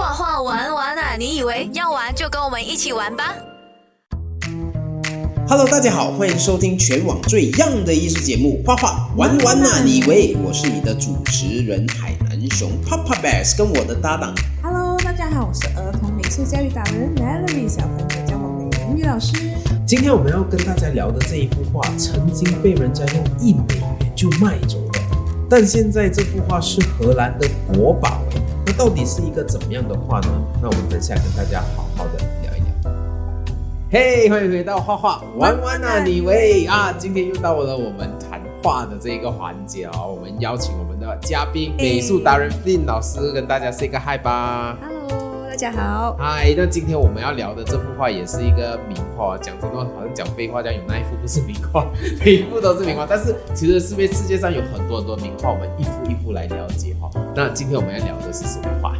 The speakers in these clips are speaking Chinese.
画画玩玩啊，你以为要玩就跟我们一起玩吧。Hello， 大家好，欢迎收听全网最样的艺术节目《画画玩玩啊，你以为》，我是你的主持人海南熊 Papa Bears， 跟我的搭档。Hello， 大家好，我是儿童美术教育达人 Melody， 小朋友教我美人鱼老师。今天我们要跟大家聊的这一幅画，曾经被人家用$1就卖走了，但现在这幅画是荷兰的国宝。那到底是一个怎么样的画呢？那我们等下跟大家好好的聊一聊。嘿，欢迎回到画画玩玩啊，你喂啊！今天又到了我们谈画的这个环节哦。我们邀请我们的嘉宾美术达人 Flynn 老师跟大家 say 个 hi 吧。Hello， 大家好。嗨，那今天我们要聊的这幅画也是一个名画，讲真的好像讲废话这样，有那一幅不是名画，每一幅都是名画。但是其实世界上有很多很多名画，我们一幅一幅来了解哈。那今天我们要聊的是什么画？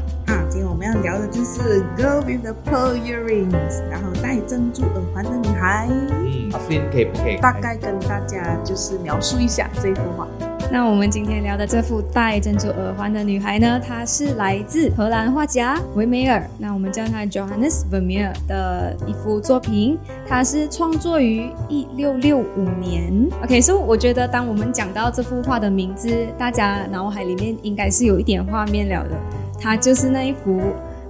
今天我们要聊的就是《Girl with the Pearl Earrings》，然后戴珍珠耳环的女孩。Flynn 可以不可以大概跟大家就是描述一下这幅画？那我们今天聊的这幅戴珍珠耳环的女孩呢，她是来自荷兰画家维梅尔，那我们叫她 Johannes Vermeer 的一幅作品，她是创作于1665年。OK， 所以我觉得当我们讲到这幅画的名字，大家脑海里面应该是有一点画面了的。它就是那一幅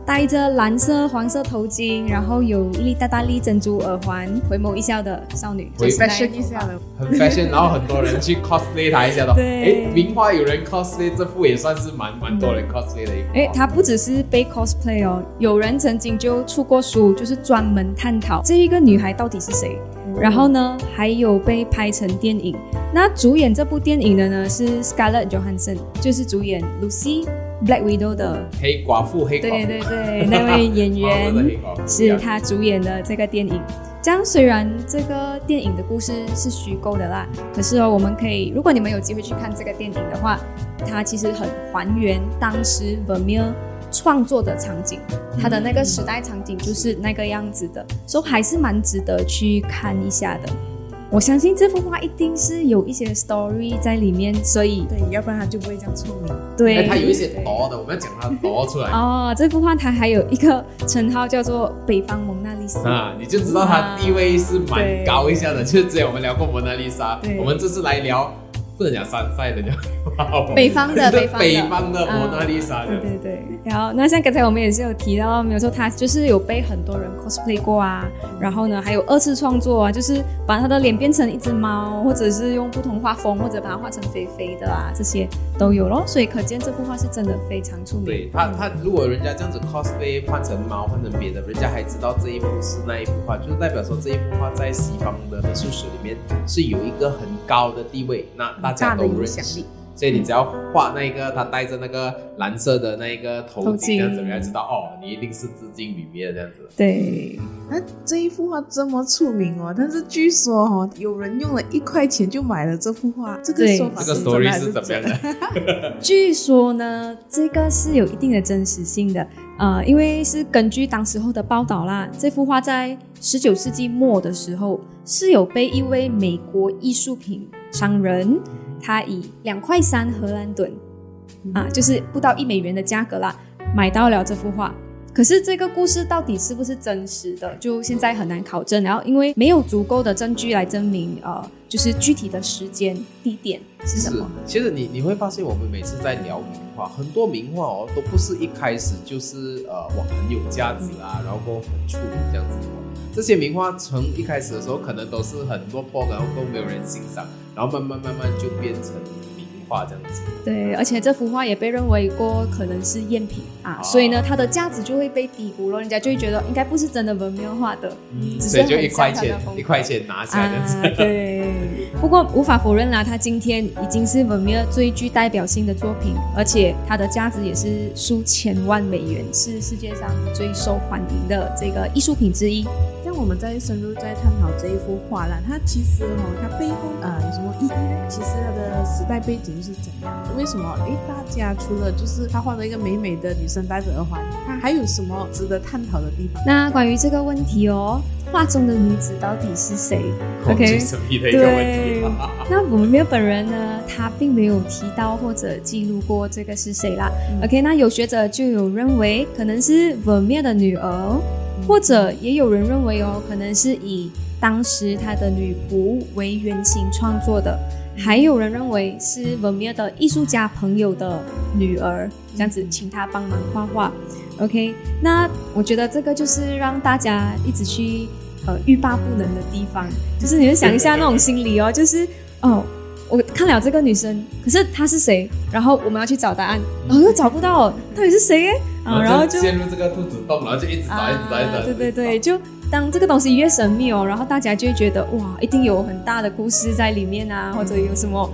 戴着蓝色黄色头巾，然后有一粒大大粒珍珠耳环，回眸一笑的少女，很 fashion 一下的，很 fashion， 然后很多人去 cosplay 它一下的。对，名画有人 cosplay， 这幅也算是蛮多人 cosplay 的一幅。它不只是被 cosplay 哦，有人曾经就出过书，就是专门探讨这一个女孩到底是谁。然后呢，还有被拍成电影。那主演这部电影的呢是 Scarlett Johansson， 就是主演 Lucy。Black Widow 的黑寡妇，对，那位演员是他主演的这个电影。这样虽然这个电影的故事是虚构的啦，可是我们可以，如果你们有机会去看这个电影的话，它其实很还原当时 Vermeer 创作的场景，它的那个时代场景就是那个样子的，所以还是蛮值得去看一下的。我相信这幅画一定是有一些 story 在里面，所以对，要不然它就不会这样出名。对，它有一些躲的，我们要讲它躲出来。哦，这幅画它还有一个称号叫做“北方蒙娜丽莎”啊，你就知道它地位是蛮高一下的。就之前我们聊过蒙娜丽莎，我们这次来聊不能讲山寨的，叫北方的蒙娜丽莎。对对对。然后那像刚才我们也是有提到，没有说他就是有被很多人 cosplay 过啊，然后呢还有二次创作啊，就是把他的脸变成一只猫，或者是用不同画风，或者把它画成肥肥的啊，这些都有咯。所以可见这幅画是真的非常出名。对，他如果人家这样子 cosplay 换成猫换成别的，人家还知道这一幅是那一幅画，就是代表说这一幅画在西方的美术史里面是有一个很高的地位，那大家都认识。所以你只要画那个他戴着那个蓝色的那个头巾这样子，人家知道哦，你一定是致敬里面这样子。对，那这一幅画这么出名哦，但是据说哦，有人用了$1就买了这幅画，这个说法是真的还是假的？这个 story 是怎么样的？据说呢，这个是有一定的真实性的，因为是根据当时候的报道啦，这幅画在19世纪末的时候是有被一位美国艺术品商人。他以2.3荷兰盾啊，就是不到$1的价格啦，买到了这幅画。可是这个故事到底是不是真实的，就现在很难考证，然后因为没有足够的证据来证明就是具体的时间地点是什么。是，其实你会发现我们每次在聊名画，很多名画哦都不是一开始就是哇很有价值啊，然后很出名这样子。这些名画从一开始的时候可能都是很落魄，然后都没有人欣赏，然后慢慢就变成名画这样子。对，而且这幅画也被认为过可能是赝品啊，所以呢它的价值就会被低估了，人家就会觉得应该不是真的Vermeer画的，只是很像它的风格，所以就一块钱拿起来这样子。对，不过无法否认啦，它今天已经是Vermeer最具代表性的作品，而且它的价值也是数千万美元，是世界上最受欢迎的这个艺术品之一。像我们在深入在探讨这一幅画啦，它其实它背后有什么意义呢？其实它的时代背景是怎样的？为什么大家除了就是他画了一个美美的女生戴着耳环，它还有什么值得探讨的地方？那关于这个问题哦，画中的女子到底是谁 ？OK， 神秘的一个问题。那我们本人呢，他并没有提到或者记录过这个是谁啦。OK， 那有学者就有认为可能是Vermeer的女儿，或者也有人认为可能是以当时他的女仆为原型创作的，还有人认为是Vermeer的艺术家朋友的女儿，这样子请他帮忙画画。OK， 那我觉得这个就是让大家一直去欲罢不能的地方，就是你们想一下那种心理哦，就是我看了这个女生，可是她是谁？然后我们要去找答案，又找不到，到底是谁耶？然后就陷入这个兔子洞，然后就一直找，一直找。对对对，就当这个东西越神秘然后大家就会觉得哇，一定有很大的故事在里面啊，或者有什么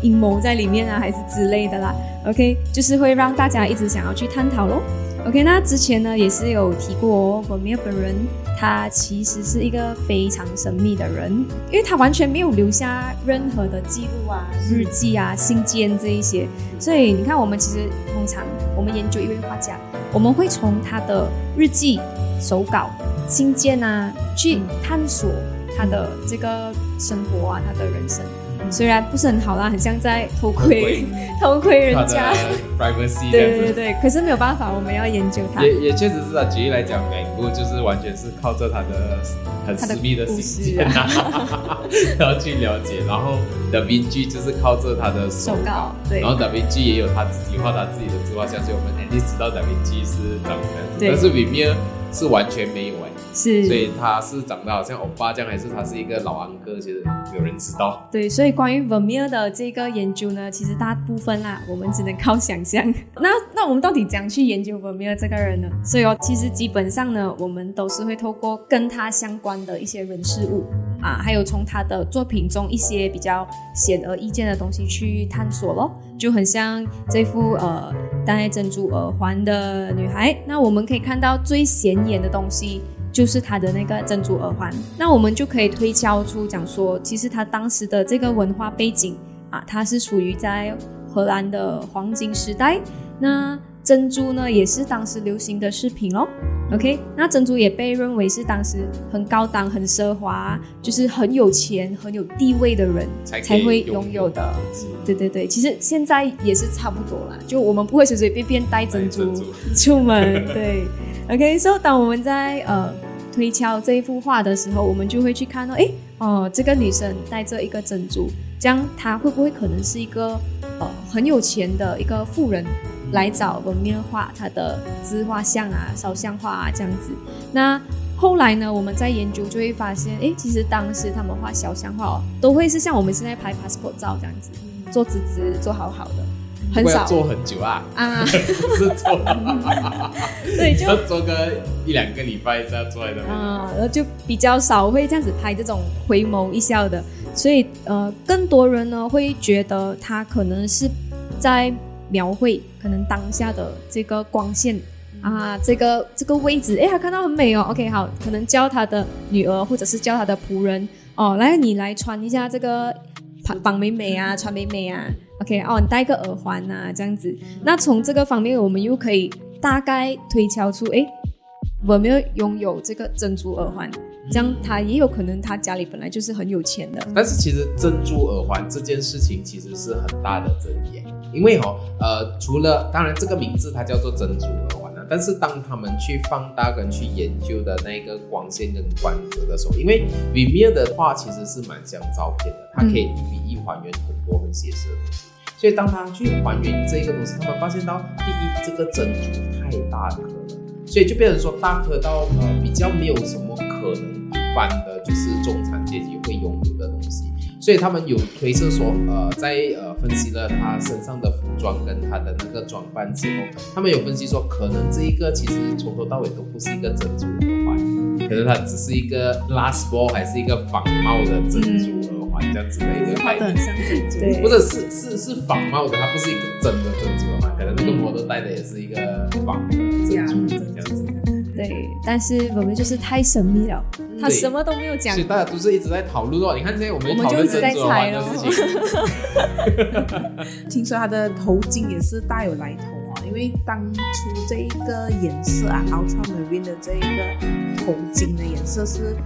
阴谋在里面啊，还是之类的啦。OK， 就是会让大家一直想要去探讨咯。OK， 那之前呢也是有提过Vermeer本人他其实是一个非常神秘的人，因为他完全没有留下任何的记录啊、日记啊、信件这一些，所以你看我们其实通常我们研究一位画家，我们会从他的日记、手稿、信件啊去探索他的这个生活啊、他的人生。虽然不是很好啦，很像在偷窥人家他的 privacy， 对对对，可是没有办法，我们要研究它。也确实是啊，举例来讲，每部就是完全是靠着他的很私密的信件啊，然后去了解。然后 Da Vinci 就是靠着他的手稿，对。然后 Da Vinci 也有他自己画他自己的自画像，所以我们 at least 知道 Da Vinci 是长这样子，但是 Vermeer 是完全没有是，所以他是长得好像欧巴这样，还是他是一个老安哥，其实没有人知道。对，所以关于 Vermeer 的这个研究呢，其实大部分啦，我们只能靠想象。那我们到底怎样去研究 Vermeer 这个人呢？所以其实基本上呢，我们都是会透过跟他相关的一些人事物啊，还有从他的作品中一些比较显而易见的东西去探索咯，就很像这副戴珍珠耳环的女孩，那我们可以看到最显眼的东西。就是他的那个珍珠耳环，那我们就可以推敲出讲说，其实他当时的这个文化背景啊，他是属于在荷兰的黄金时代，那珍珠呢也是当时流行的饰品咯。 OK， 那珍珠也被认为是当时很高档、很奢华，就是很有钱、很有地位的人才会拥有的。对对对，其实现在也是差不多啦，就我们不会随随便便戴珍珠出门。对OK， so 当我们在推敲这一幅画的时候，我们就会去看这个女生戴着一个珍珠，这样她会不会可能是一个很有钱的一个富人来找Vermeer画她的自画像啊、肖像画啊这样子。那后来呢，我们在研究就会发现，其实当时他们画肖像画都会是像我们现在拍 passport 照这样子，做直直做好好的。很少要做很久啊是做对，就要做个一两个礼拜再做来的然后就比较少会这样子拍这种回眸一笑的，所以更多人呢会觉得他可能是在描绘可能当下的这个光线啊，这个位置他看到很美哦。 OK， 好，可能叫他的女儿或者是叫他的仆人来你来穿一下这个绑美美啊，穿美美啊。OK， 你戴个耳环啊，这样子。那从这个方面，我们又可以大概推敲出，Vermeer拥有这个珍珠耳环，这样他也有可能他家里本来就是很有钱的。但是其实珍珠耳环这件事情其实是很大的争议，因为除了当然这个名字它叫做珍珠耳环但是当他们去放大跟去研究的那个光线跟光泽的时候，因为 Vermeer 的话其实是蛮像照片的，它可以1:1还原很多很写实的东西，所以当他去还原这个东西，他们发现到第一，这个珍珠太大颗了，所以就变成说大颗到比较没有什么可能一般的就是中产阶级会拥有的东西，所以他们有推测说分析了他身上的服装跟他的那个装扮之后，他们有分析说可能这一个其实从头到尾都不是一个珍珠耳环，可能它只是一个 last ball 还是一个仿冒的珍珠耳环这样之类的，它很像珍珠，或者是仿冒的，它不是一个真的珍珠耳环，可能那个模特戴的也是一个仿的珍珠这样子。对，但是我们就是太神秘了，他什么都没有讲，所以大家都是一直在讨论哦。你看现在我们讨论珍珠丸的事情听说他的头巾也是大有来头啊，因为当初这一个颜色啊 Ultramarine 的这一个头巾的颜色是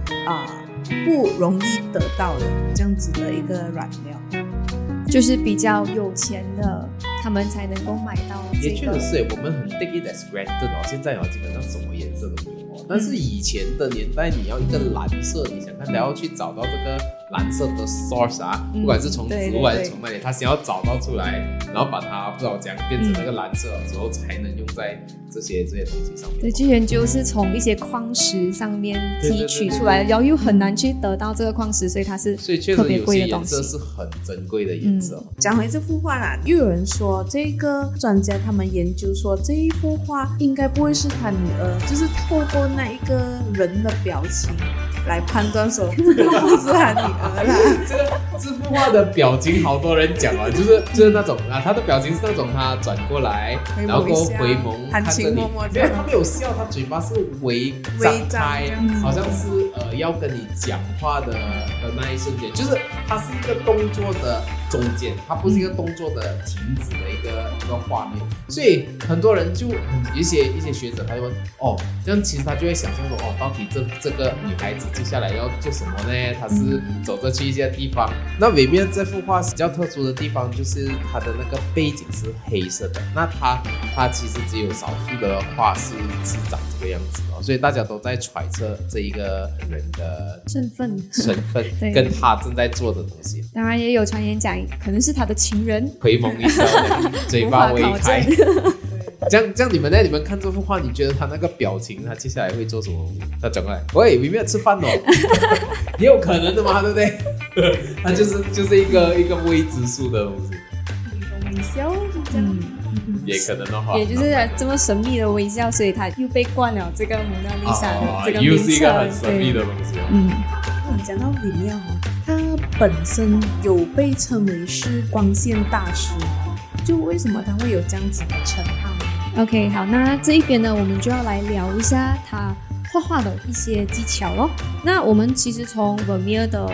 不容易得到的这样子的一个染料，就是比较有钱的他们才能够买到、这个、也确实是我们很 take it as granted、哦、现在、哦、基本上什么颜色都有、哦、但是以前的年代你要一个蓝色，你想看他要去找到这个蓝色的 source 啊，不管是从植物还是从哪里，他想要找到出来，然后把它不知道怎样变成那个蓝色之后才能用在这些东西上面。对，去研究是从一些矿石上面提取出来，然后又很难去得到这个矿石，所以它是特别贵的东西，所以确实有些颜色是很珍贵的颜色。讲回这幅画啦，又有人说这个专家他们研究说这一幅画应该不会是他女儿，就是透过那一个人的表情来判断说这个不是他女儿啦。这幅画的表情好多人讲啊，就是那种啊，他的表情是那种他转过来然后回眸看着你，对，他没有笑，他嘴巴是微张开，好像是要跟你讲话的那一瞬间，就是他是一个动作的中间，它不是一个动作的停止的一个画面，所以很多人就一些学者他就问哦，这样其实他就会想象说哦，到底这个女孩子接下来要做什么呢？她是走着去一些地方。那里面这幅画比较特殊的地方就是它的那个背景是黑色的，那它其实只有少数的画是长这个样子的，所以大家都在揣测这一个人的身份跟他正在做的东西。当然也有传言讲。可能是他的情人回眸一笑嘴巴微开这样你们看这幅画，你觉得他那个表情他接下来会做什么？他转过来喂有没有吃饭哦也有可能的嘛，对不对？他就是一个未知数的东西，微笑就这样，也可能的话，也就是这么神秘的微笑，所以他又被冠了这个蒙娜丽莎这个名字，又是一个很神秘的东西。我们讲到里面它本身有被称为是光线大师，就为什么它会有这样子的称号 ？OK， 好，那这一边呢，我们就要来聊一下它画画的一些技巧咯。那我们其实从 Vermeer 的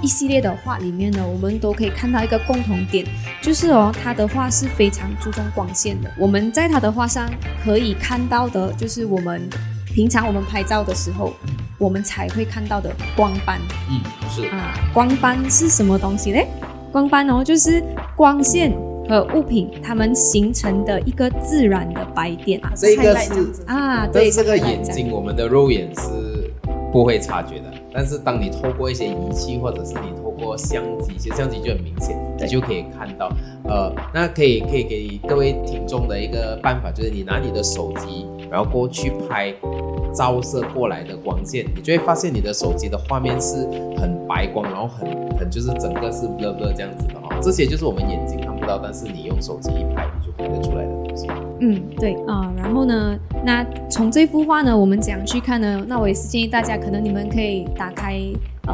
一系列的画里面呢，我们都可以看到一个共同点，就是哦，他的画是非常注重光线的。我们在他的画上可以看到的，就是我们平常我们拍照的时候，我们才会看到的光斑。是啊，光斑是什么东西呢？光斑哦，就是光线和物品它们形成的一个自然的白点。这个是啊，对，这个眼睛我们的肉眼是不会察觉的，但是当你透过一些仪器或者是你透过相机就很明显，你就可以看到。那可以给各位听众的一个办法就是你拿你的手机然后过去拍照射过来的光线，你就会发现你的手机的画面是很白光，然后很就是整个是 blur 这样子的哦。这些就是我们眼睛看不到，但是你用手机一拍你就看得出来的东西。对啊。然后呢，那从这幅画呢，我们怎样去看呢？那我也是建议大家，可能你们可以打开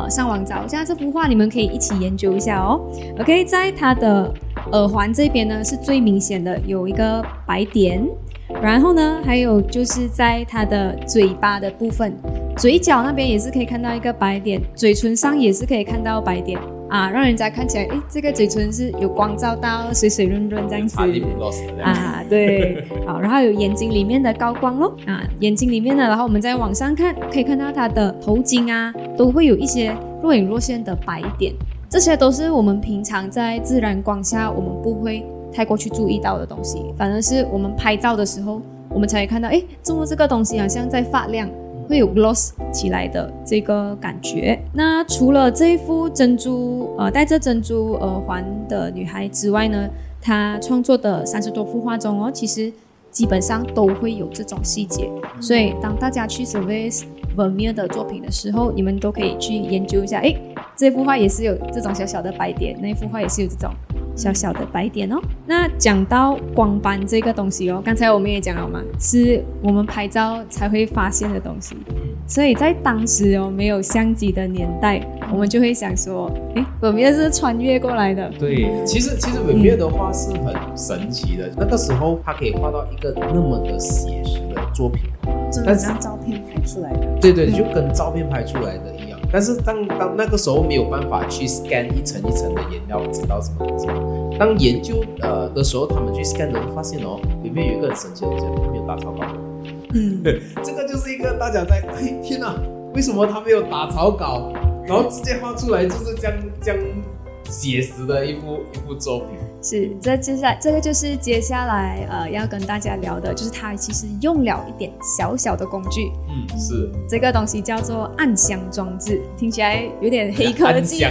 上网找一下这幅画，你们可以一起研究一下哦。OK， 在它的耳环这边呢是最明显的有一个白点。然后呢，还有就是在它的嘴巴的部分，嘴角那边也是可以看到一个白点，嘴唇上也是可以看到白点啊，让人家看起来，诶，这个嘴唇是有光照到，水水润润这样子啊，对，好，然后有眼睛里面的高光咯啊，眼睛里面的，然后我们在往上看，可以看到它的头巾啊，都会有一些若隐若现的白点，这些都是我们平常在自然光下我们不会太过去注意到的东西，反而是我们拍照的时候我们才会看到，诶，怎么这个东西好像在发亮，会有 gloss 起来的这个感觉。那除了这一幅戴着珍珠耳环的女孩之外呢，她创作的30多幅画中哦，其实基本上都会有这种细节，所以当大家去 survey Vermeer 的作品的时候，你们都可以去研究一下，诶，这幅画也是有这种小小的白点，那幅画也是有这种小小的白点哦。那讲到光斑这个东西哦，刚才我们也讲了嘛，是我们拍照才会发现的东西，所以在当时哦没有相机的年代，我们就会想说，诶，Vermeer是穿越过来的。对，其实Vermeer的画是很神奇的，那个时候他可以画到一个那么的写实的作品，真的像照片拍出来的，对对，就跟照片拍出来的一样。但是当那个时候没有办法去 scan 一层一层的颜料知道什么东西。当研究的时候，他们去 scan 的发现哦，里面有一个很神奇的东西，它没有打草稿。嗯，这个就是一个大家在哎天哪，为什么他没有打草稿，然后直接画出来就是这样写实的一幅作品。是，这个就是接下来要跟大家聊的，就是他其实用了一点小小的工具。嗯，是。这个东西叫做暗箱装置，听起来有点黑科技的。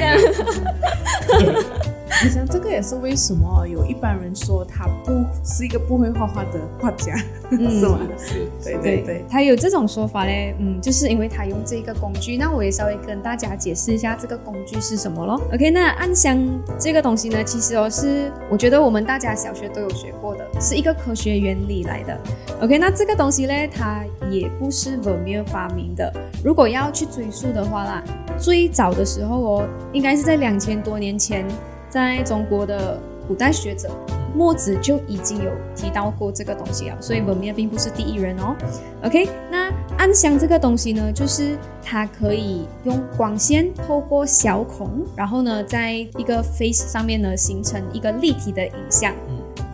你想，这个也是为什么有一般人说他不是一个不会画画的画家，是吗？对对对，他有这种说法嘞，就是因为他用这个工具。那我也稍微跟大家解释一下这个工具是什么咯。OK， 那暗箱这个东西呢，其实是我觉得我们大家小学都有学过的，是一个科学原理来的。OK， 那这个东西嘞，它也不是 Vermeer 发明的。如果要去追溯的话啦，最早的时候哦，应该是在2000多年前。在中国的古代学者墨子就已经有提到过这个东西了，所以Vermeer并不是第一人哦。OK， 那暗箱这个东西呢，就是它可以用光线透过小孔，然后呢，在一个 face 上面呢形成一个立体的影像。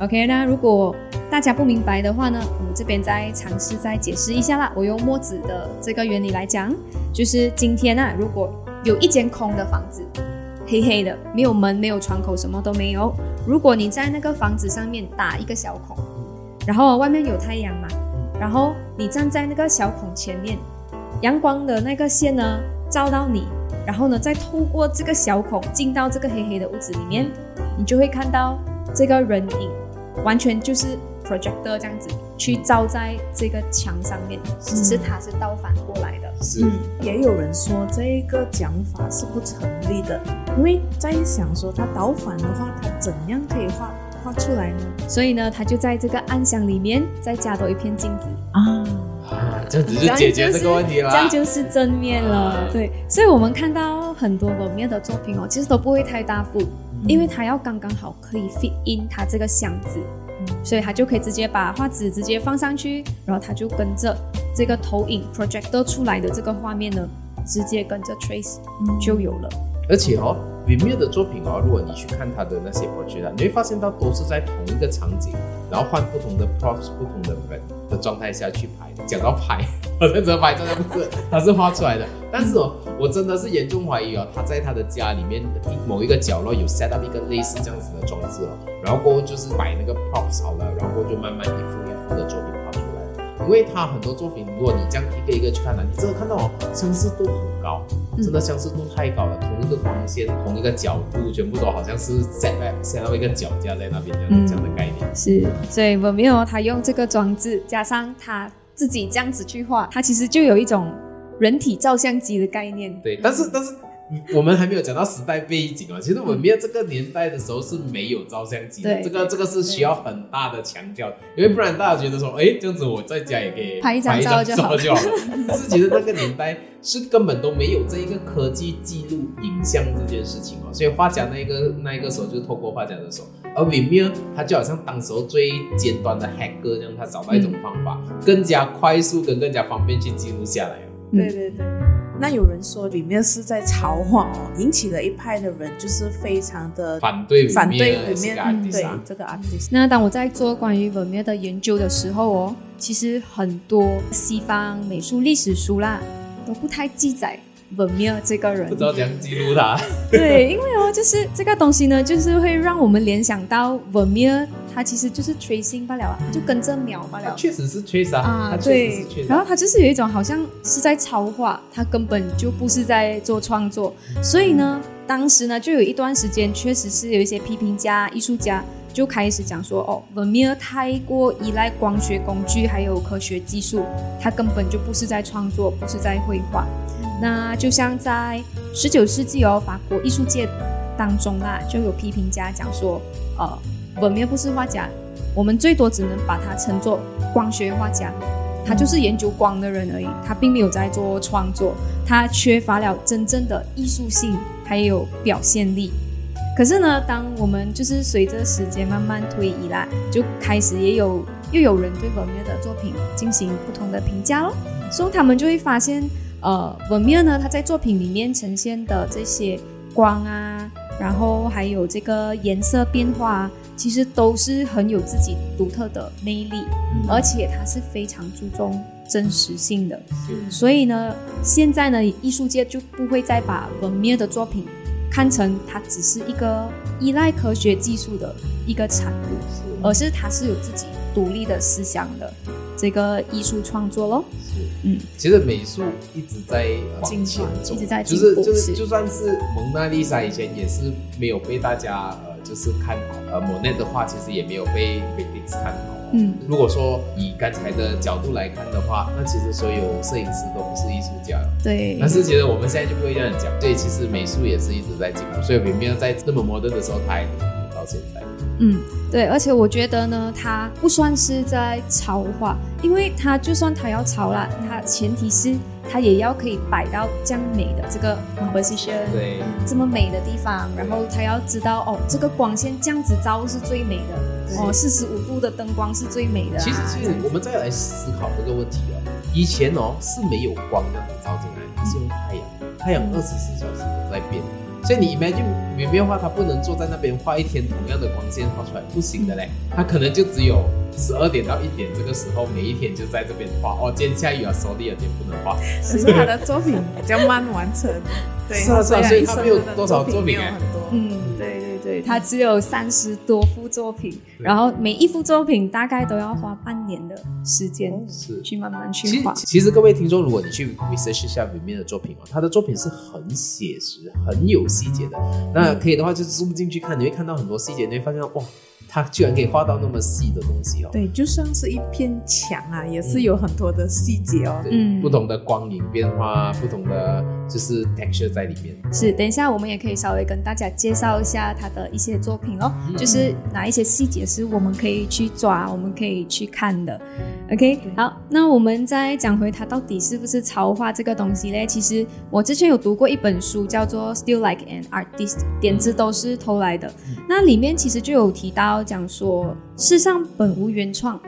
OK， 那如果大家不明白的话呢，我们这边再尝试再解释一下啦。我用墨子的这个原理来讲，就是今天啊，如果有一间空的房子。黑黑的，没有门，没有窗口，什么都没有。如果你在那个房子上面打一个小孔，然后外面有太阳嘛，然后你站在那个小孔前面，阳光的那个线呢照到你，然后呢再透过这个小孔进到这个黑黑的屋子里面，你就会看到这个人影，完全就是 projector 这样子去照在这个墙上面，只是它是倒反过来的。也有人说这个讲法是不成立的，因为在想说它倒反的话，它怎样可以画出来呢？所以呢，他就在这个暗箱里面再加多一片镜子啊，这样子就解决这个问题了。这样就是正面了，对。所以我们看到很多Vermeer的作品哦，其实都不会太大幅，因为它要刚刚好可以 fit in 它这个箱子。所以他就可以直接把画纸直接放上去，然后他就跟着这个投影 projector 出来的这个画面呢，直接跟着 trace 就有了。而且哦，Vermeer 的作品哦，如果你去看他的那些 project， 你会发现到都是在同一个场景，然后换不同的 props、不同的人的状态下去拍。讲到拍，我在这拍，真的不是，他是画出来的。但是哦，我真的是严重怀疑哦，他在他的家里面某一个角落有 set up 一个类似这样子的装置哦。然后过后就是摆那个 props 好了，然后就慢慢一幅一幅的作品画出来了。因为他很多作品，如果你这样一个一个去看呢，你真的看到哦，相似度很高，真的相似度太高了。同一个光线，同一个角度，全部都好像是 set up 一个脚架在那边这样的概念。是，所以Vermeer他用这个装置，加上他自己这样子去画，他其实就有一种人体照相机的概念。对，但是。我们还没有讲到时代背景啊，其实我们这个年代的时候是没有照相机的，这个是需要很大的强调，因为不然大家觉得说，哎，这样子我在家也可以拍一张照就好了。但是其实那个年代是根本都没有这一个科技记录影像这件事情哦，所以画家那一个时候就是透过画家的手，而 Vermeer 他就好像当时候最尖端的 hacker 这样，他找到一种方法，更加快速跟更加方便去记录下来。对对对。那有人说Vermeer是在嘲讽哦，引起了一派的人就是非常的反对Vermeer，对这个 artist。那当我在做关于Vermeer的研究的时候哦，其实很多西方美术历史书啦都不太记载Vermeer 这个人，不知道怎样记录他。对，因为哦，就是这个东西呢，就是会让我们联想到Vermeer，他其实就是 tracing 罢了，就跟着描罢了。确实是 trace 啊，对。然后他就是有一种好像是在超话，他根本就不是在做创作。所以呢，当时呢就有一段时间，确实是有一些批评家、艺术家就开始讲说，哦 ，Vermeer 太过依赖光学工具还有科学技术，他根本就不是在创作，不是在绘画。那就像在19世纪哦，法国艺术界当中啦，就有批评家讲说，Vermeer 不是画家，我们最多只能把他称作光学画家，他就是研究光的人而已，他并没有在做创作，他缺乏了真正的艺术性还有表现力。可是呢，当我们就是随着时间慢慢推移啦，就开始也有又有人对Vermeer的作品进行不同的评价咯，所以他们就会发现Vermeer呢，他在作品里面呈现的这些光啊，然后还有这个颜色变化啊，其实都是很有自己独特的魅力，而且它是非常注重真实性的。所以呢，现在呢，艺术界就不会再把Vermeer的作品看成它只是一个依赖科学技术的一个产物，而是它是有自己独立的思想的这个艺术创作咯。其实美术一直在往前走，一直在进步，就算是蒙娜丽莎以前也是没有被大家就是看好，莫奈的话其实也没有被 critics 看好。如果说以刚才的角度来看的话，那其实所有摄影师都不是艺术家了。对。但是其实我们现在就不会这样讲，所以其实美术也是一直在进步，所以没有在这么摩登的时候，它还能到现在。对，而且我觉得呢，它不算是在超话，因为它就算它要超啦，它前提是它也要可以摆到这样美的这个 composition， 对，这么美的地方，然后它要知道哦，这个光线这样子照是最美的哦，45度的灯光是最美的啊。其实我们再来思考这个问题哦，以前哦是没有光这样子照进来，是用太阳24小时都在变。所以你 imagine 美妙画，它不能坐在那边画一天同样的光线画出来，不行的嘞。它可能就只有12点到1点这个时候，每一天就在这边画。哦，今天下雨啊，手里有点不能画。只是他的作品比较慢完成，对，所以他没有多少作品哎。对，他只有30多幅作品，然后每一幅作品大概都要花半年的时间去慢慢去画。其实各位听众，如果你去 research 一下Vermeer的作品哦，他的作品是很写实、很有细节的。那可以的话，就 zoom 进去看，你会看到很多细节，你会发现哇，他居然可以画到那么细的东西哦。对，就算是一片墙啊，也是有很多的细节哦。不同的光影变化，不同的就是 texture 在里面。是，等一下我们也可以稍微跟大家介绍一下他的一些作品哦，就是哪一些细节是我们可以去抓，我们可以去看的。OK， 好，那我们再讲回他到底是不是潮画这个东西嘞？其实我之前有读过一本书，叫做《Still Like an Artist》，点子都是偷来的。那里面其实就有提到，讲说世上本无原创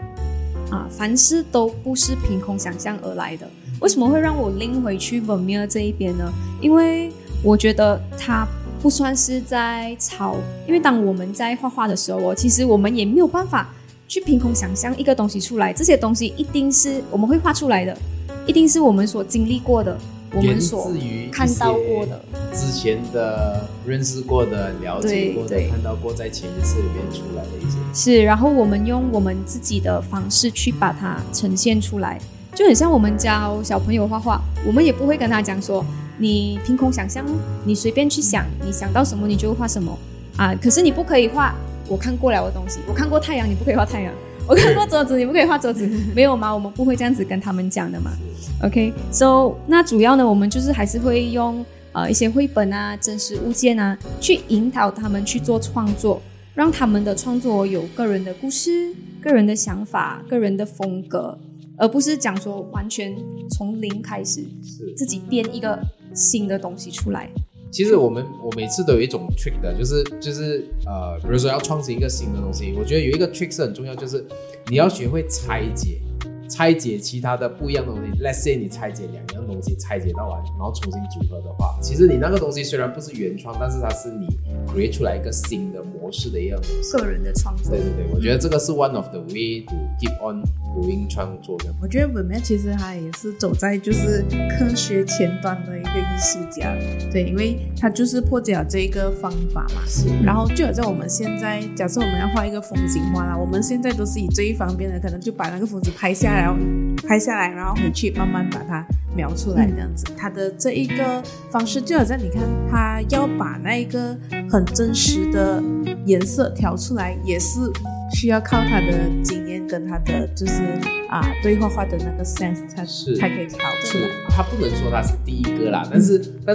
啊，凡事都不是凭空想象而来的。为什么会让我拎回去 Vermeer 这一边呢？因为我觉得它不算是在抄，因为当我们在画画的时候哦，其实我们也没有办法去凭空想象一个东西出来，这些东西一定是我们会画出来的，一定是我们所经历过的，我们所看到过的，之前的认识过的、了解过的、看到过，在潜意识里面出来的一些是，然后我们用我们自己的方式去把它呈现出来，就很像我们教小朋友画画，我们也不会跟他讲说你凭空想象，你随便去想，你想到什么你就画什么啊，可是你不可以画我看过了的东西，我看过太阳，你不可以画太阳。我看过桌子，你不可以画桌子，没有嘛？我们不会这样子跟他们讲的嘛。OK，so 那主要呢，我们就是还是会用一些绘本啊、真实物件啊，去引导他们去做创作，让他们的创作有个人的故事、个人的想法、个人的风格，而不是讲说完全从零开始，自己编一个新的东西出来。其实我每次都有一种 trick 的，就是比如说要创新一个新的东西，我觉得有一个 trick 是很重要，就是你要学会拆解其他的不一样的东西。Let's say 你拆解2样东西，拆解到完，然后重新组合的话，其实你那个东西虽然不是原创，但是它是你 create 出来一个新的模式的一样东西。个人的创作。对，我觉得这个是 one of the way to keep on going 创作。我觉得Vermeer其实他也是走在就是科学前端的一个艺术家，对，因为他就是破解了这一个方法嘛。然后就好像我们现在，假设我们要画一个风景画啦，我们现在都是以这一方面的，可能就把那个风景拍下来，然后回去慢慢把它描出来，这样子。他的这一个方式就好像你看，他要把那一个很真实的颜色调出来，也是需要靠他的经验跟他的就是对画画的那个 sense 才可以调出来。他不能说他是第一个啦，但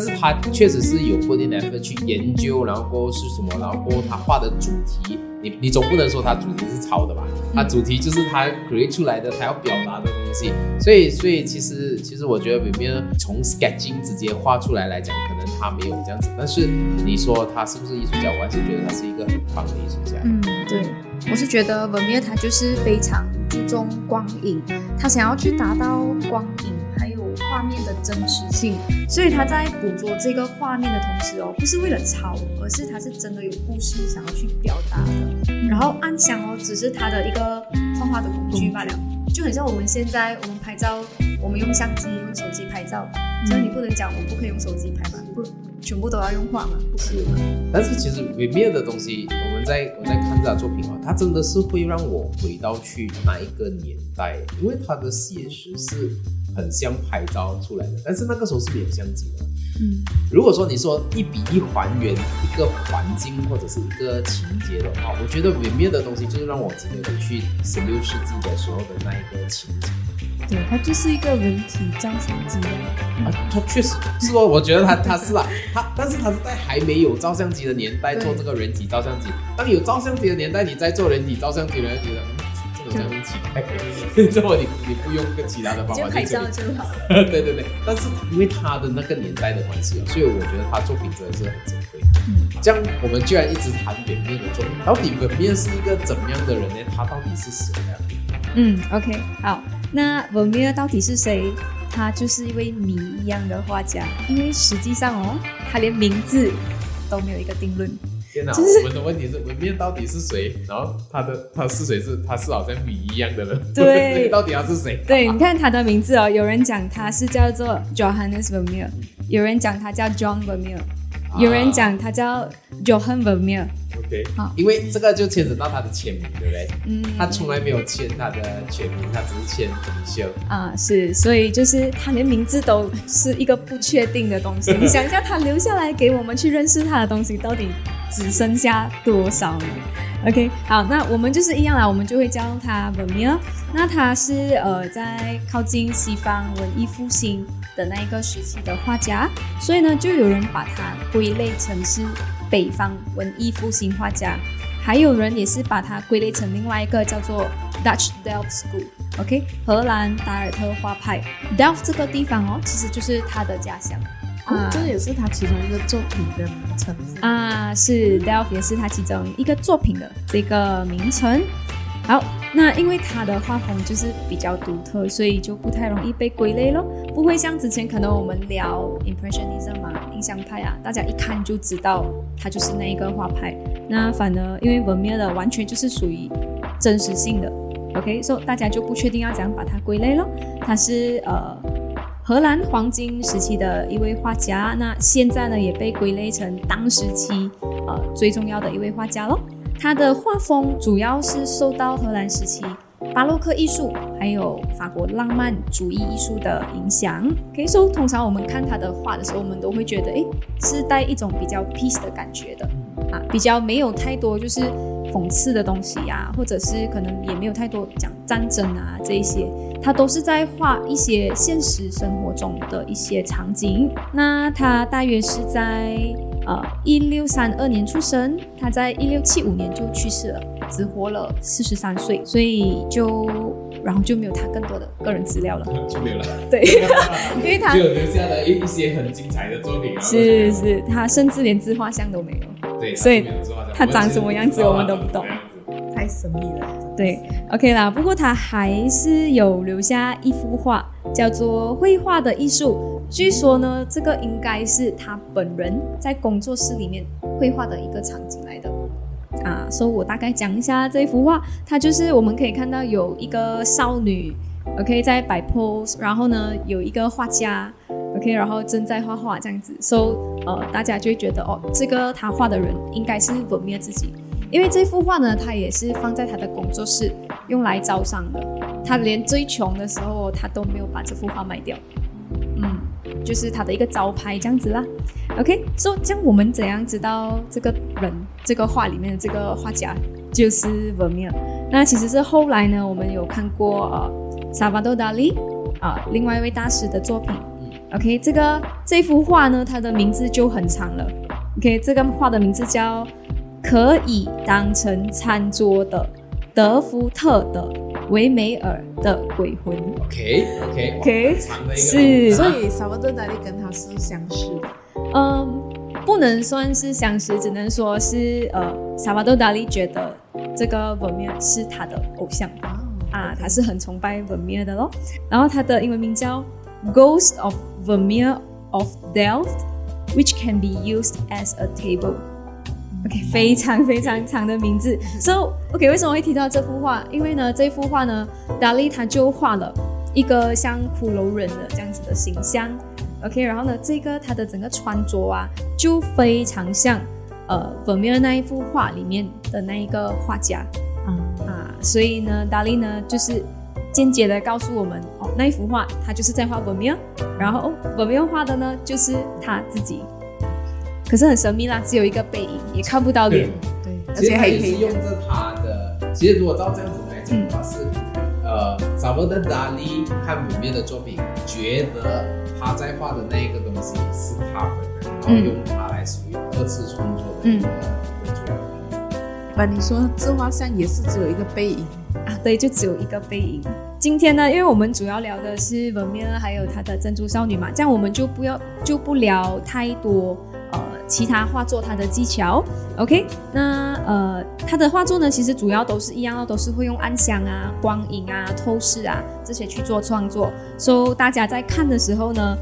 是他确实是有过一点 effort 去研究，然后是什么，然后他画的主题。你总不能说他主题是抄的吧？他主题就是他 create 出来的，他要表达的东西。所以其实我觉得Vermeer从 sketching 直接画出来讲，可能他没有这样子。但是你说他是不是艺术家，我还是觉得他是一个很棒的艺术家。对，我是觉得Vermeer他就是非常。踪光影，他想要去达到光影还有画面的真实性，所以他在捕捉这个画面的同时哦，不是为了抄，而是他是真的有故事想要去表达的。然后暗箱哦，只是他的一个画画的工具罢了，就很像我们现在我们拍照，我们用相机用手机拍照，就是你不能讲我们不可以用手机拍嘛，不全部都要用画嘛，不可以嘛。但是其实Vermeer的东西，我在看这作品啊，它真的是会让我回到去那一个年代，因为它的写实是很像拍照出来的，但是那个时候是没有相机的。如果说你说一比一还原一个环境或者是一个情节的话，我觉得Vermeer的东西就是让我直接回去16世纪的时候的那一个情节。对，它就是一个人体照相机啊，它确实是哦，我觉得它是啦，但是它是在还没有照相机的年代做这个人体照相机，当有照相机的年代，你在做人体照相机的人，你觉得这种奇怪，这么你不用跟其他的方法就拍照就好了。对对对，但是因为它的那个年代的关系所以我觉得它作品真的是很珍贵。这样我们居然一直谈Vermeer的作品，到底Vermeer是一个怎么样的人呢？他到底是什么样的人？OK， 好。那Vermeer到底是谁？他就是一位谜一样的画家，因为实际上哦，他连名字都没有一个定论。天哪，就是，我们的问题是Vermeer到底是谁？然后他是谁？他是好像谜一样的人。对，到底他是谁？对，你看他的名字哦，有人讲他是叫做 Johannes Vermeer， 有人讲他叫 John Vermeer， 有人讲他叫 Johann Vermeer。Okay， 因为这个就牵扯到他的签名，对不对？他从来没有签他的全名，他只是签initial啊，是，所以就是他连名字都是一个不确定的东西。你想一下，他留下来给我们去认识他的东西，到底只剩下多少呢 ？OK， 好，那我们就是一样啦，我们就会叫他 Vermeer。那他是在靠近西方文艺复兴的那一个时期的画家，所以呢，就有人把他归类成是北方文艺复兴画家，还有人也是把它归类成另外一个叫做 Dutch Delft School， OK， 荷兰达尔特画派。Delft 这个地方哦，其实就是他的家乡，这也是他其中一个作品的名称啊，是 Delft 也是他其中一个作品的这个名称。好，那因为他的画风就是比较独特，所以就不太容易被归类咯，不会像之前可能我们聊 Impressionism 啊，印象派啊，大家一看就知道他就是那一个画派。那反而因为Vermeer的完全就是属于真实性的 ，OK， 所以大家就不确定要怎样把它归类咯。他是荷兰黄金时期的一位画家，那现在呢也被归类成当时期最重要的一位画家咯。他的画风主要是受到荷兰时期巴洛克艺术还有法国浪漫主义艺术的影响。Okay， so， 通常我们看他的画的时候，我们都会觉得是带一种比较 peace 的感觉的，比较没有太多就是讽刺的东西啊，或者是可能也没有太多讲战争啊，这一些他都是在画一些现实生活中的一些场景。那他大约是在1632年出生，他在1675年就去世了，只活了43岁，所以然后就没有他更多的个人资料了，就没有了。对，因为他只有留下了一些很精彩的作品。是，他甚至连自画像都没有。对，所以他长什么样子我们都不懂，太神秘了。对 ，OK 啦。不过他还是有留下一幅画，叫做《绘画的艺术》。据说呢，这个应该是他本人在工作室里面绘画的一个场景来的啊，所以我大概讲一下这幅画。它就是我们可以看到有一个少女 ，OK， 在摆 pose， 然后呢有一个画家 ，OK， 然后正在画画这样子，所以大家就会觉得哦，这个他画的人应该是Vermeer自己，因为这幅画呢，他也是放在他的工作室用来招商的，他连最穷的时候他都没有把这幅画卖掉。就是他的一个招牌这样子啦 ，OK， so， 这样我们怎样知道这个人这个画里面的这个画家就是 Vermeer？ 那其实是后来呢，我们有看过Salvador Dali 另外一位大师的作品 ，OK， 这幅画呢，它的名字就很长了 ，OK， 这个画的名字叫可以当成餐桌的德福特的维梅尔的鬼魂。OK， 长的一个，是，所以Salvador Dali跟他是相识的。不能算是相识，只能说是Salvador Dali觉得这个Vermeer是他的偶像。啊，他是很崇拜 Vermeer 的咯。然后他的英文名叫 Ghost of Vermeer of Delft, which can be used as a table. OK, 非常非常长的名字。So, OK, 为什么会提到这幅画？因为呢，这幅画呢 ，Dali 他就画了一个像骷髅人的这样子的形象。OK, 然后呢，这个他的整个穿着啊，就非常像Vermeer 那一幅画里面的那一个画家。所以呢 Dali 呢就是间接的告诉我们，哦，那一幅画他就是在画 Vermeer， 然后 Vermeer 画的呢就是他自己，可是很神秘啦，只有一个背影，也看不到脸。对，而且还可以用着他的，其实如果照这样子来讲的话，是Salvador Dali 看 Vermeer 的作品，觉得他在画的那一个东西是他本人，然后用他来属于二次创作的一个作品。你说自画像也是只有一个背影啊？对，就只有一个背影。今天呢，因为我们主要聊的是 Vermeer 还有他的珍珠少女嘛，这样我们就不聊太多其他画作他的技巧。 OK， 那他的画作呢其实主要都是一样，都是会用暗箱啊、光影啊、透视啊这些去做创作，所以大家在看的时候呢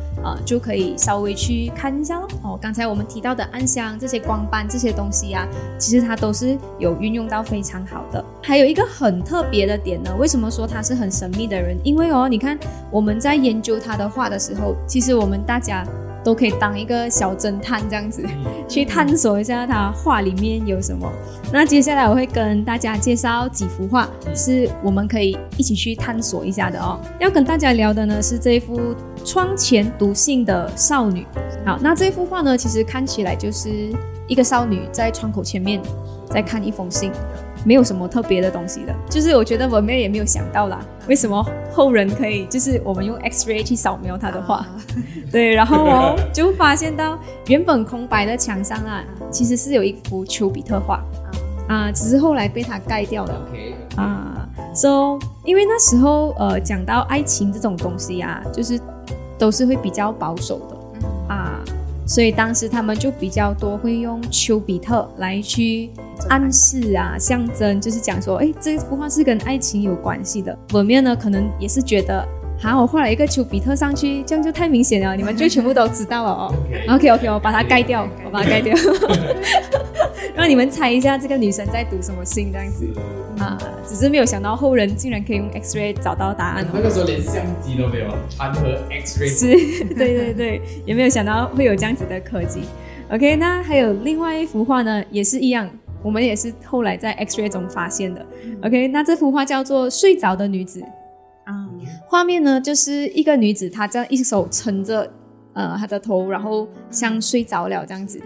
就可以稍微去看一下咯。刚才我们提到的暗箱、这些光斑这些东西啊，其实它都是有运用到非常好的。还有一个很特别的点呢，为什么说他是很神秘的人，因为你看我们在研究他的画的时候，其实我们大家都可以当一个小侦探这样子去探索一下他画里面有什么。那接下来我会跟大家介绍几幅画是我们可以一起去探索一下的哦。要跟大家聊的呢是这一幅窗前独行的少女。好，那这幅画呢其实看起来就是一个少女在窗口前面在看一封信，没有什么特别的东西的，就是我觉得我们也没有想到啦，为什么后人可以就是我们用 X-ray 去扫描他的画对，然后就发现到原本空白的墙上啊，其实是有一幅丘比特画只是后来被他盖掉了。 okay. So 因为那时候讲到爱情这种东西啊，就是都是会比较保守的所以当时他们就比较多会用丘比特来去暗示啊、象征，就是讲说这幅画是跟爱情有关系的。Vermeer 呢可能也是觉得我画了一个丘比特上去，这样就太明显了，你们就全部都知道了哦。OK， 我把它盖掉，我把它盖掉让你们猜一下这个女生在读什么信这样子只是没有想到后人竟然可以用 X-ray 找到答案那个时候连相机都没有，含和 X-ray 是，对也没有想到会有这样子的科技。 OK， 那还有另外一幅画呢也是一样，我们也是后来在 X-ray 中发现的。 OK， 那这幅画叫做睡着的女子画面呢就是一个女子，她这样一手撑着她的头，然后像睡着了这样子。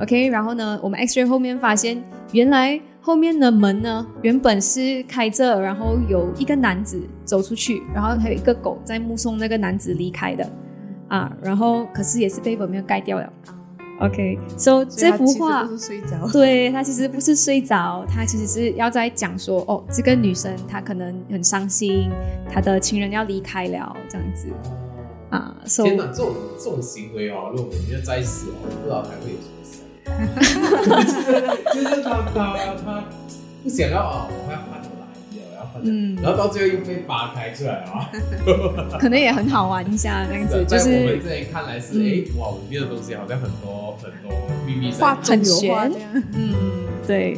OK， 然后呢我们 X-ray 后面发现原来后面的门呢原本是开着，然后有一个男子走出去，然后还有一个狗在目送那个男子离开的然后可是也是被Vermeer盖掉了。 OK， so 这幅画他其实不是睡着，对，他其实不是睡着，他其实是要在讲说这个女生她可能很伤心，她的情人要离开了这样子so， 天哪，这种行为如果我们在世不知道还会有什么事就是他不想要我要换我来我要换然后到最后又被扒开出来可能也很好玩一下这样子就是在我们这里看来是哇，我们的东西好像很多秘密在很玄对。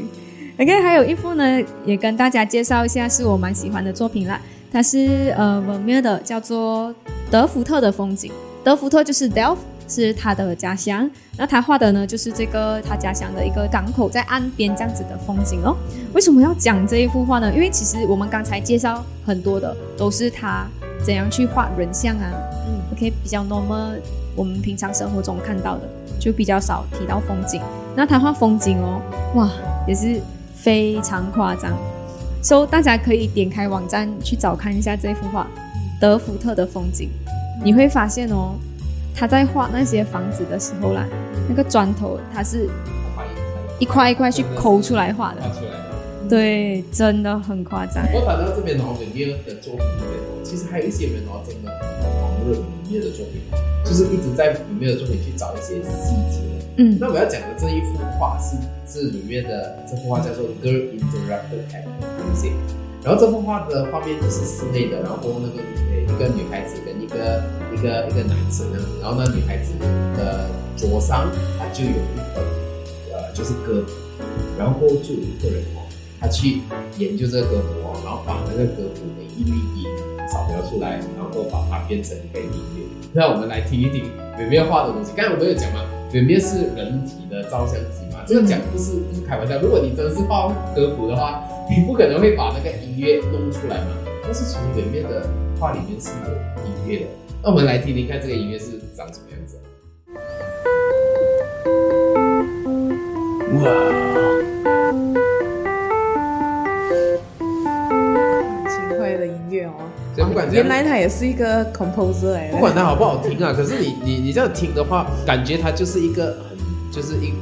OK， 还有一幅呢也跟大家介绍一下，是我蛮喜欢的作品啦，它是Vermeer 的，叫做德福特的风景。德福特就是 Delft，是他的家乡，那他画的呢就是这个他家乡的一个港口在岸边这样子的风景咯。为什么要讲这一幅画呢？因为其实我们刚才介绍很多的都是他怎样去画人像OK， 比较 normal 我们平常生活中看到的，就比较少提到风景。那他画风景哇也是非常夸张，所以大家可以点开网站去找看一下这幅画德福特的风景，你会发现他在画那些房子的时候啦，那个砖头他是一块一块去抠出来画的，对，真的很夸张。我谈到这边Vermeer的作品里面，其实还有一些人真的很狂热Vermeer的作品，就是一直在Vermeer的作品去找一些细节那我要讲的这一幅画是Vermeer的，这幅画叫做Girl with the Pearl Earrings，然后这幅画的画面就是室内的，然后那个一个女孩子跟一个男生呢，然后呢女孩子的桌上她就有一本就是歌谱，然后就有一个人他去研究这个歌谱然后把那个歌谱的一律一扫描出来，然后把它变成一个音乐。那我们来听一听Vermeer画的东西。刚才我们有讲嘛，Vermeer是人体的照相机嘛，这个讲不是开玩笑。如果你真的是画歌谱的话，你不可能会把那个音乐弄出来嘛。但是从Vermeer的画里面是有音乐的。那我们来听听看这个音乐是长什么样子。哇，轻快的音乐哦。原来他也是一个 composer 来的，不管他好不好听啊，可是你这样听的话，感觉他就是一个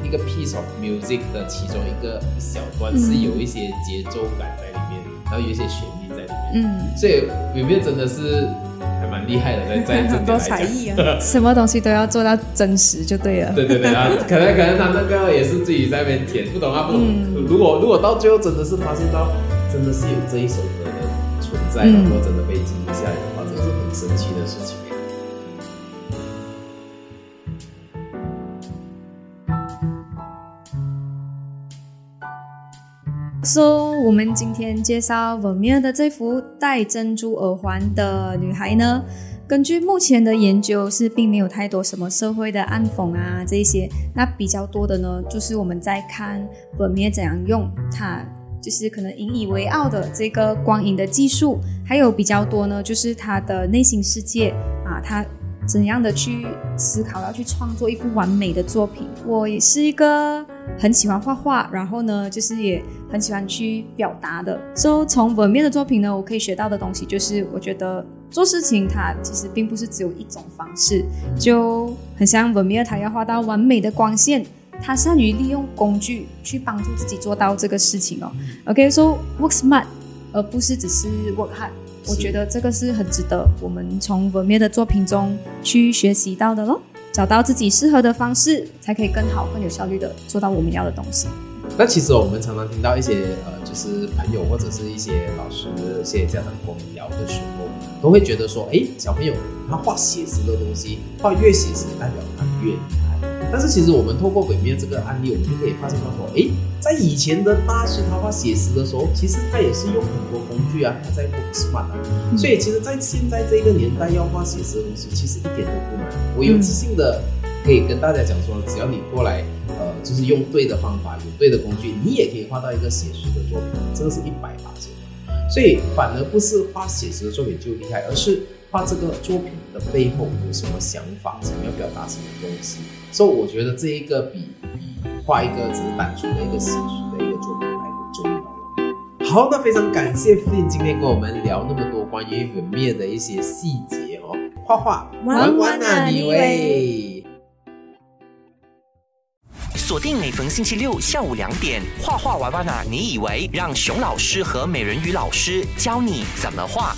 一个 piece of music 的其中一个小段，是有一些节奏感在里面，然后有一些旋律在里面，所以Vermeer真的是还蛮厉害的，在很多才艺啊，什么东西都要做到真实就对了。对对对啊，可能他那个也是自己在那边填，不懂啊不懂。如果到最后真的是发现到真的是有这一首歌的存在，然后真的被记录下来的话，这是很神奇的事情。So 我们今天介绍 Vermeer 的这幅戴珍珠耳环的女孩呢，根据目前的研究是并没有太多什么社会的暗讽啊这些，那比较多的呢就是我们在看 Vermeer 怎样用它就是可能引以为傲的这个光影的技术，还有比较多呢就是他的内心世界啊，他怎样的去思考要去创作一幅完美的作品。我也是一个很喜欢画画，然后呢就是也很喜欢去表达的，所以从Vermeer的作品呢我可以学到的东西就是，我觉得做事情它其实并不是只有一种方式，就很像Vermeer他要画到完美的光线，他善于利用工具去帮助自己做到这个事情哦。OK, so work smart 而不是只是 work hard， 我觉得这个是很值得我们从Vermeer的作品中去学习到的咯。找到自己适合的方式，才可以更好更有效率的做到我们要的东西。那其实我们常常听到一些就是朋友或者是一些老师一些家长跟我们聊的时候，都会觉得说小朋友他画写实的东西，画越写实代表他越厉害。但是其实我们透过Vermeer这个案例，我们就可以发现到说，在以前的大师他画写实的时候，其实他也是用很多工具啊，他在work smart啊。所以其实在现在这个年代要画写实的东西，其实一点都不难。我有自信的可以跟大家讲说，只要你过来，就是用对的方法，有对的工具，你也可以画到一个写实的作品，这个是100%。所以反而不是画写实的作品就厉害，而是画这个作品的背后有什么想法，想要表达什么东西。所以我觉得这一个比画一个只是单纯的一个写实的一个作品来的重要。好，那非常感谢 Flynn 今天跟我们聊那么多关于Vermeer的一些细节哦。画画玩玩啊你喂，锁定每逢星期六下午2点，画画玩玩啊你以为，让熊老师和美人鱼老师教你怎么画。